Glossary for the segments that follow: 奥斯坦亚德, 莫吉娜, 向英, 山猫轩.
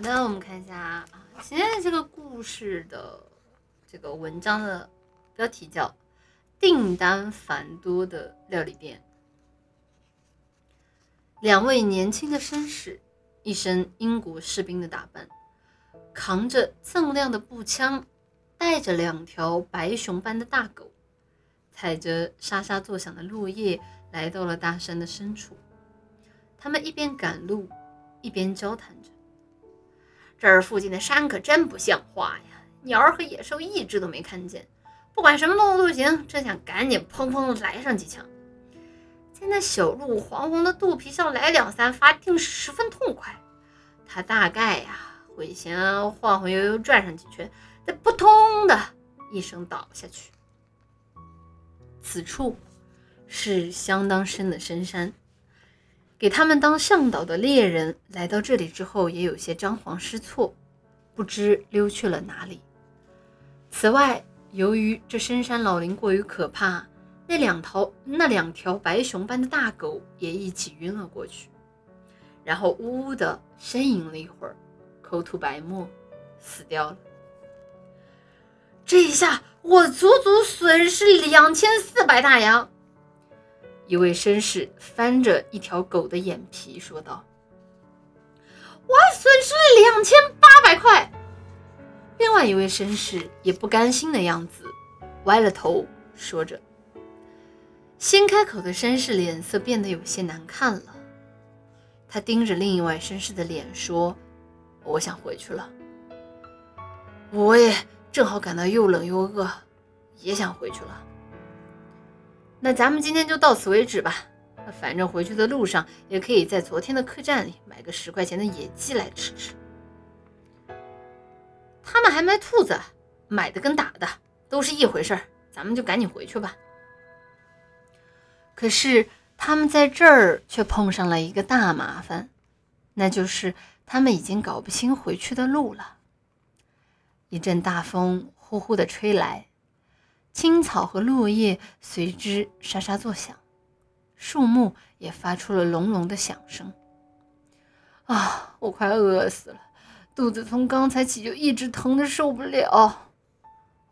好的，我们看一下啊，现在这个故事的这个文章的标题叫订单繁多的料理店。两位年轻的绅士，一身英国士兵的打扮，扛着锃亮的步枪，带着两条白熊般的大狗，踩着沙沙作响的落叶，来到了大山的深处。他们一边赶路，一边交谈着。这儿附近的山可真不像话呀，鸟儿和野兽一只都没看见，不管什么动物都行，真想赶紧砰砰的来上几枪。在那小鹿黄黄的肚皮上来两三发，定是十分痛快。他大概会先晃晃悠悠转上几圈，再扑通的一声倒下去。此处是相当深的深山，给他们当向导的猎人来到这里之后，也有些张皇失措，不知溜去了哪里。此外，由于这深山老林过于可怕，那两条白熊般的大狗也一起晕了过去，然后呜呜的呻吟了一会儿，口吐白沫死掉了。这一下我足足损失2400大洋。一位绅士翻着一条狗的眼皮说道，我损失了2800块。另外一位绅士也不甘心的样子，歪了头说着。新开口的绅士脸色变得有些难看了，他盯着另一位绅士的脸说，我想回去了，我也正好感到又冷又饿，也想回去了。那咱们今天就到此为止吧，反正回去的路上也可以在昨天的客栈里买个10块钱的野鸡来吃吃。他们还卖兔子，买的跟打的都是一回事儿，咱们就赶紧回去吧。可是他们在这儿却碰上了一个大麻烦，那就是他们已经搞不清回去的路了。一阵大风呼呼地吹来，青草和落叶随之沙沙作响，树木也发出了隆隆的响声。啊，我快饿死了，肚子从刚才起就一直疼得受不了。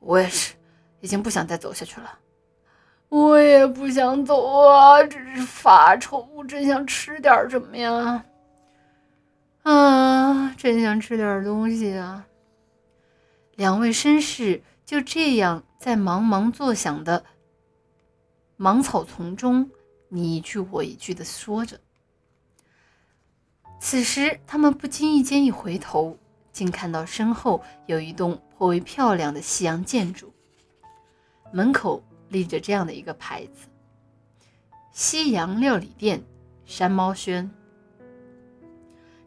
我也是，已经不想再走下去了。我也不想走啊，真是发愁，真想吃点什么呀！啊，真想吃点东西啊！两位绅士就这样在茫茫作响的芒草丛中，你一句我一句的说着。此时，他们不经意间一回头，竟看到身后有一栋颇为漂亮的西洋建筑，门口立着这样的一个牌子，西洋料理店山猫轩。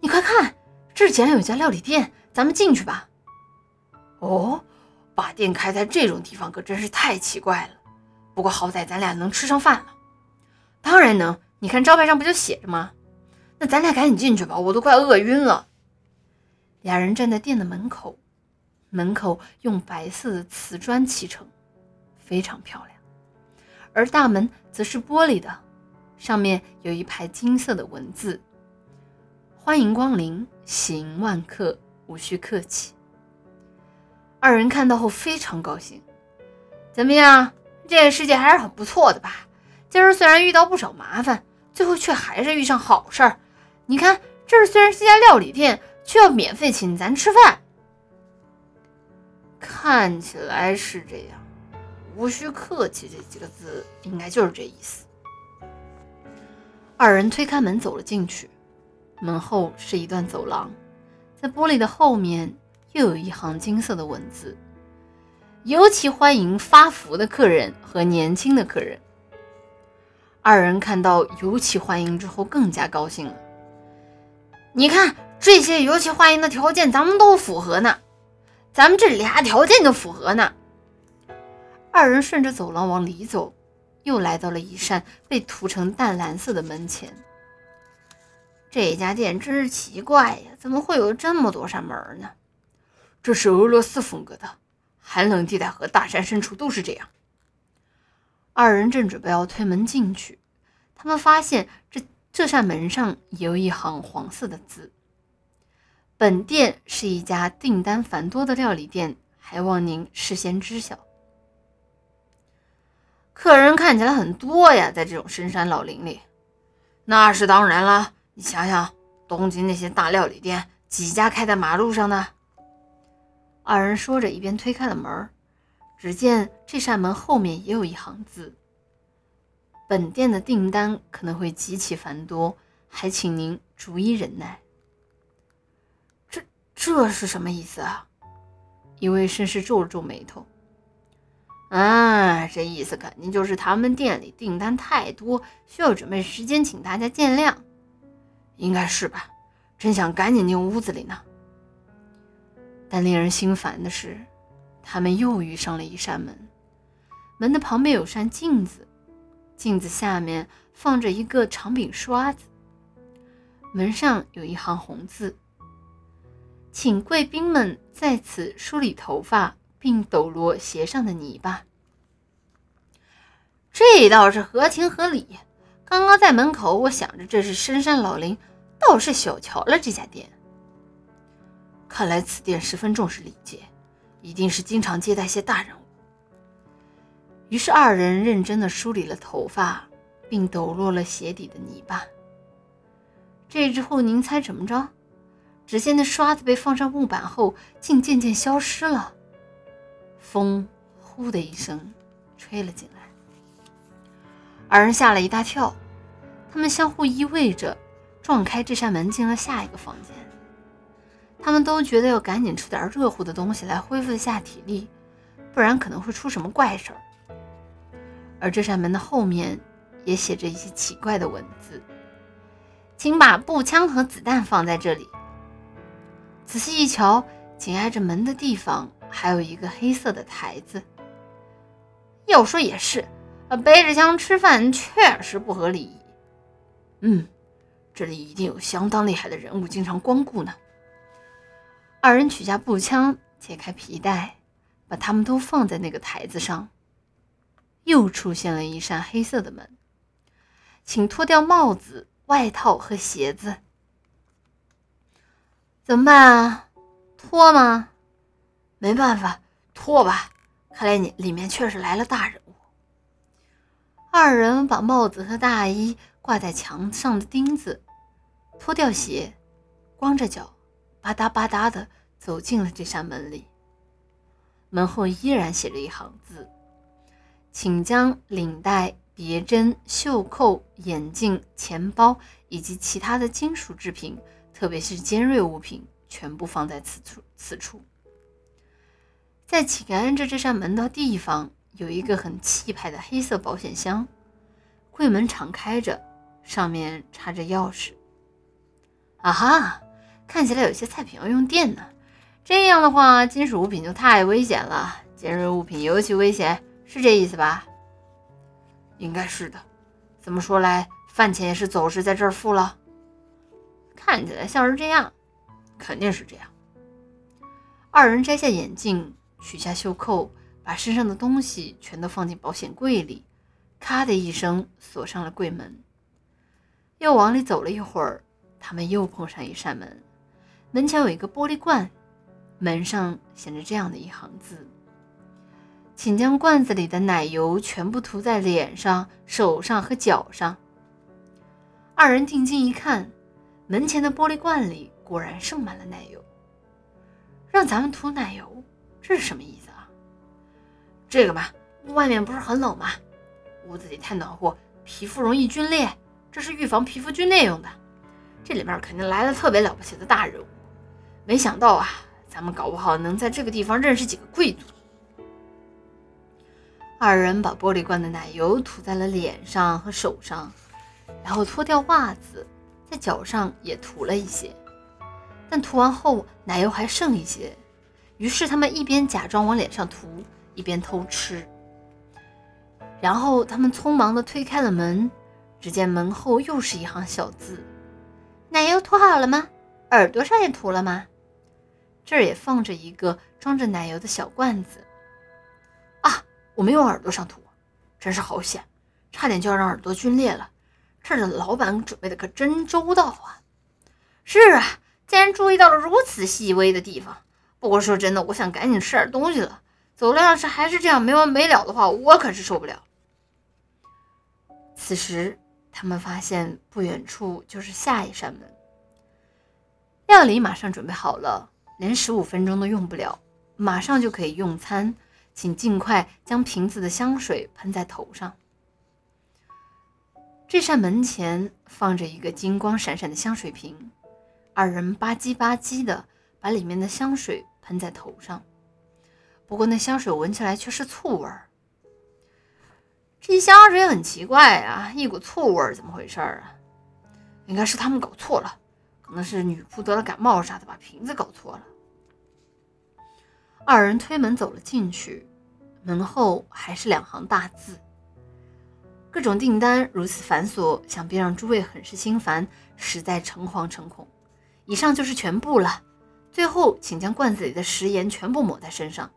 你快看，这儿竟然有家料理店，咱们进去吧。哦，把店开在这种地方可真是太奇怪了，不过好歹咱俩能吃上饭了。当然能，你看招牌上不就写着吗？那咱俩赶紧进去吧，我都快饿晕了。俩人站在店的门口用白色的瓷砖砌成，非常漂亮，而大门则是玻璃的，上面有一排金色的文字，欢迎光临，喜迎万客，无需客气。二人看到后非常高兴，怎么样，这个世界还是很不错的吧？今儿虽然遇到不少麻烦，最后却还是遇上好事儿。你看，这儿虽然是家料理店，却要免费请咱吃饭。看起来是这样，无需客气这几个字应该就是这意思。二人推开门走了进去，门后是一段走廊，在玻璃的后面又有一行金色的文字，尤其欢迎发福的客人和年轻的客人。二人看到尤其欢迎之后更加高兴了，你看这些尤其欢迎的条件咱们都符合呢，咱们这俩条件就符合呢。二人顺着走廊往里走，又来到了一扇被涂成淡蓝色的门前。这家店真是奇怪呀，怎么会有这么多扇门呢？这是俄罗斯风格的，寒冷地带和大山深处都是这样。二人正准备要推门进去，他们发现这扇门上有一行黄色的字，本店是一家订单繁多的料理店，还望您事先知晓。客人看起来很多呀，在这种深山老林里。那是当然了，你想想，东京那些大料理店，几家开在马路上呢？二人说着，一边推开了门。只见这扇门后面也有一行字：本店的订单可能会极其繁多，还请您逐一忍耐。这是什么意思啊？一位绅士皱了皱眉头。啊，这意思肯定就是他们店里订单太多，需要准备时间，请大家见谅。应该是吧，真想赶紧进屋子里呢。但令人心烦的是，他们又遇上了一扇门，门的旁边有扇镜子，镜子下面放着一个长柄刷子，门上有一行红字：请贵宾们在此梳理头发，并抖落鞋上的泥巴。这倒是合情合理，刚刚在门口我想着这是深山老林，倒是小瞧了这家店。看来此店十分重视礼节，一定是经常接待些大人物。于是二人认真地梳理了头发，并抖落了鞋底的泥巴。这之后您猜怎么着？只见那刷子被放上木板后，竟渐渐消失了。风呼的一声吹了进来，二人吓了一大跳，他们相互依偎着撞开这扇门，进了下一个房间。他们都觉得要赶紧吃点热乎的东西来恢复一下体力，不然可能会出什么怪事儿。而这扇门的后面也写着一些奇怪的文字：请把步枪和子弹放在这里。仔细一瞧，紧挨着门的地方还有一个黑色的台子。要说也是，背着枪吃饭确实不合理。这里一定有相当厉害的人物经常光顾呢。二人取下步枪，解开皮带，把它们都放在那个台子上。又出现了一扇黑色的门，请脱掉帽子、外套和鞋子。怎么办啊？脱吗？没办法，脱吧。看来你里面确实来了大人物。二人把帽子和大衣挂在墙上的钉子，脱掉鞋，光着脚，吧嗒吧嗒地走进了这扇门里。门后依然写着一行字：请将领带、别针、袖扣、眼镜、钱包以及其他的金属制品，特别是尖锐物品，全部放在此处。在紧挨着这扇门的地方有一个很气派的黑色保险箱，柜门敞开着，上面插着钥匙。啊哈，看起来有些菜品要用电呢，这样的话金属物品就太危险了，尖锐物品尤其危险，是这意思吧？应该是的。怎么说来，饭钱也是走时在这儿付了。看起来像是这样，肯定是这样。二人摘下眼镜，取下袖扣，把身上的东西全都放进保险柜里，咔的一声锁上了柜门。又往里走了一会儿，他们又碰上一扇门，门前有一个玻璃罐，门上写着这样的一行字：请将罐子里的奶油全部涂在脸上、手上和脚上。二人定睛一看，门前的玻璃罐里果然盛满了奶油。让咱们涂奶油，这是什么意思啊？这个嘛，外面不是很冷吗？屋子里太暖和，皮肤容易皲裂，这是预防皮肤皲裂用的。这里面肯定来了特别了不起的大人物，没想到啊，咱们搞不好能在这个地方认识几个贵族。二人把玻璃罐的奶油涂在了脸上和手上，然后脱掉袜子，在脚上也涂了一些。但涂完后奶油还剩一些，于是他们一边假装往脸上涂，一边偷吃。然后他们匆忙地推开了门，只见门后又是一行小字：奶油涂好了吗？耳朵上也涂了吗？这儿也放着一个装着奶油的小罐子。啊，我没有耳朵上涂，真是好险，差点就要让耳朵皲裂了。这儿的老板准备的可真周到啊。是啊，竟然注意到了如此细微的地方。不过说真的，我想赶紧吃点东西了，走了要是还是这样没完没了的话，我可是受不了。此时他们发现不远处就是下一扇门，料理马上准备好了，连15分钟都用不了，马上就可以用餐，请尽快将瓶子的香水喷在头上。这扇门前放着一个金光闪闪的香水瓶，二人吧唧吧唧的把里面的香水喷在头上，不过那香水闻起来却是醋味儿。这香水很奇怪啊，一股醋味儿，怎么回事啊？应该是他们搞错了，可能是女仆得了感冒啥的，把瓶子搞错了。二人推门走了进去，门后还是两行大字。各种订单如此繁琐，想必让诸位很是心烦，实在诚惶诚恐。以上就是全部了，最后请将罐子里的食盐全部抹在身上。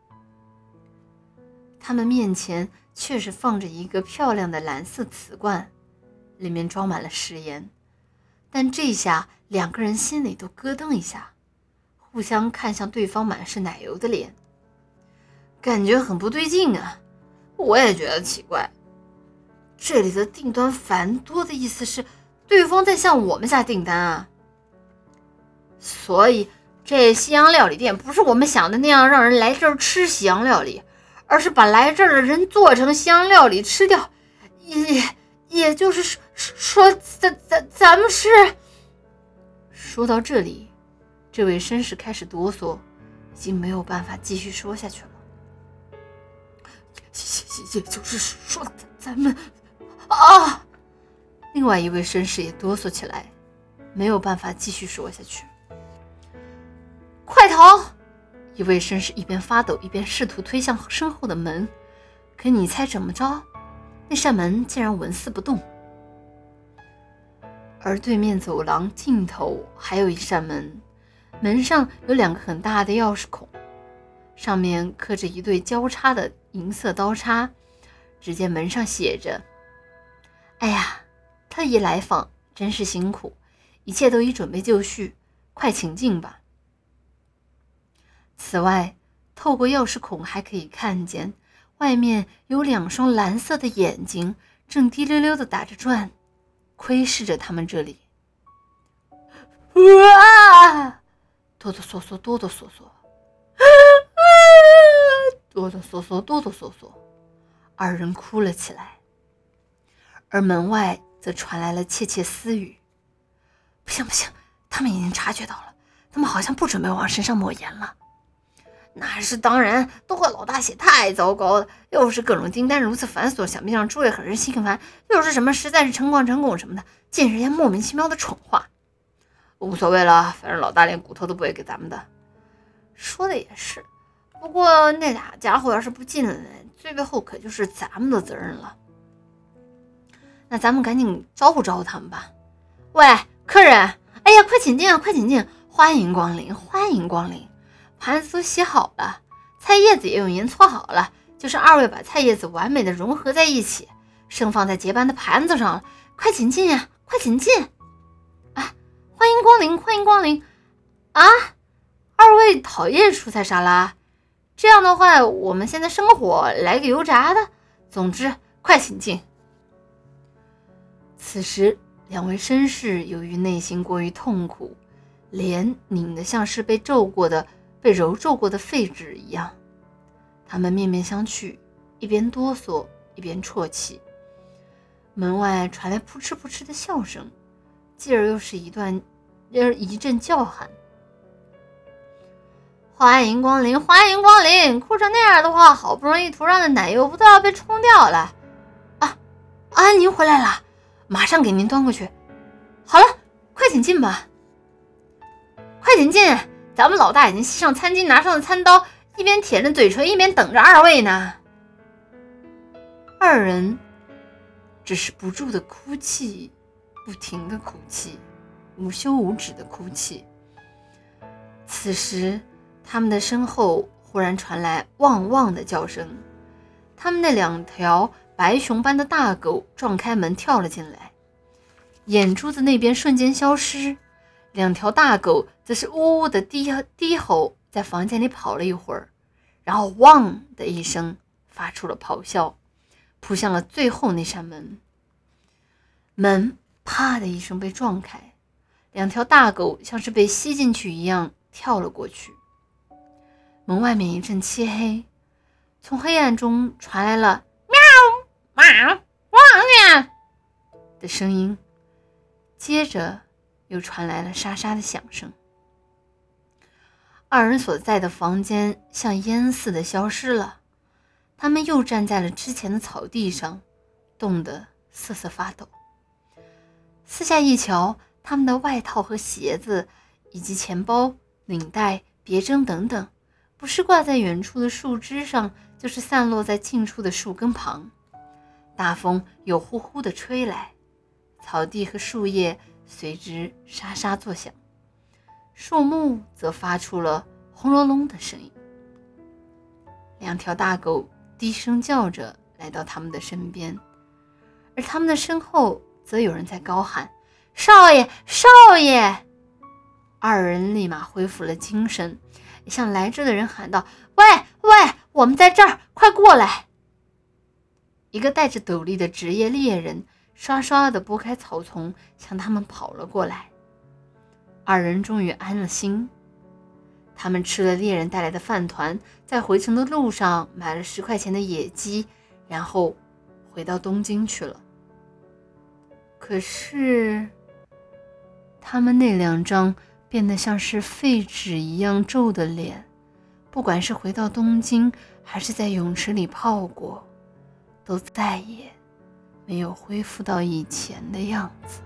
他们面前确实放着一个漂亮的蓝色瓷罐，里面装满了食盐，但这下两个人心里都咯噔一下，互相看向对方满是奶油的脸，感觉很不对劲啊。我也觉得奇怪，这里的订单繁多的意思是对方在向我们下订单啊，所以这西洋料理店不是我们想的那样让人来这儿吃西洋料理，而是把来这儿的人做成西洋料理吃掉，也就是说咱们是。说到这里，这位绅士开始哆嗦，已经没有办法继续说下去了。也就是说咱们啊！另外一位绅士也哆嗦起来，没有办法继续说下去。快逃！一位绅士一边发抖一边试图推向身后的门，可你猜怎么着？那扇门竟然纹丝不动。而对面走廊尽头还有一扇门，门上有两个很大的钥匙孔，上面刻着一对交叉的银色刀叉。只见门上写着：哎呀，特意来访，真是辛苦，一切都已准备就绪，快请进吧。此外，透过钥匙孔还可以看见外面有两双蓝色的眼睛正滴溜溜地打着转，窥视着他们这里。哇！哆哆嗦嗦哆哆嗦嗦，哆哆嗦嗦哆哆嗦嗦，二人哭了起来，而门外则传来了窃窃私语。不行不行，他们已经察觉到了，他们好像不准备往身上抹盐了。那是当然，都怪老大写太糟糕了，又是各种订单如此繁琐，想必让诸位很是心烦，又是什么实在是诚惶诚恐什么的，尽是些莫名其妙的蠢话。无所谓了，反正老大连骨头都不会给咱们的。说的也是，不过那俩家伙要是不进来，最背后可就是咱们的责任了。那咱们赶紧招呼招呼他们吧。喂，客人，哎呀，快请进啊，快请进，欢迎光临，欢迎光临。盘子都洗好了，菜叶子也用盐搓好了，就剩二位把菜叶子完美的融合在一起，盛放在结bàn的盘子上了。快请进啊，快请进！啊，欢迎光临，欢迎光临！啊，二位讨厌蔬菜沙拉？这样的话，我们现在生火来个油炸的。总之，快请进。此时，两位绅士由于内心过于痛苦，脸拧得像是被揉皱过的废纸一样。他们面面相觑，一边哆嗦一边啜泣。门外传来扑哧扑哧的笑声，继而又是一阵叫喊。欢迎光临，欢迎光临！哭成那样的话，好不容易涂上的奶油不都要被冲掉了？啊，您回来了，马上给您端过去。好了，快请进吧，快请进！咱们老大已经系上餐巾，拿上了餐刀，一边舔着嘴唇，一边等着二位呢。二人只是不住的哭泣，不停的哭泣，无休无止的哭泣。此时他们的身后忽然传来汪汪的叫声，他们那两条白熊般的大狗撞开门跳了进来，眼珠子那边瞬间消失，两条大狗则是呜呜的低吼，在房间里跑了一会儿，然后汪的一声发出了咆哮，扑向了最后那扇门。门啪的一声被撞开，两条大狗像是被吸进去一样跳了过去。门外面一阵漆黑，从黑暗中传来了喵喵汪的声音，接着又传来了沙沙的响声。二人所在的房间像烟似的消失了，他们又站在了之前的草地上，冻得瑟瑟发抖。四下一瞧，他们的外套和鞋子以及钱包、领带、别针等等，不是挂在远处的树枝上，就是散落在近处的树根旁。大风有呼呼地吹来，草地和树叶随之沙沙作响，树木则发出了轰隆隆的声音。两条大狗低声叫着来到他们的身边，而他们的身后则有人在高喊：“少爷，少爷！”二人立马恢复了精神，向来这的人喊道：“喂，喂，我们在这儿，快过来！”一个戴着斗笠的职业猎人刷刷地拨开草丛，向他们跑了过来。二人终于安了心。他们吃了猎人带来的饭团，在回程的路上买了10块钱的野鸡，然后回到东京去了。可是他们那两张变得像是废纸一样皱的脸，不管是回到东京还是在泳池里泡过，都再也没有恢复到以前的样子。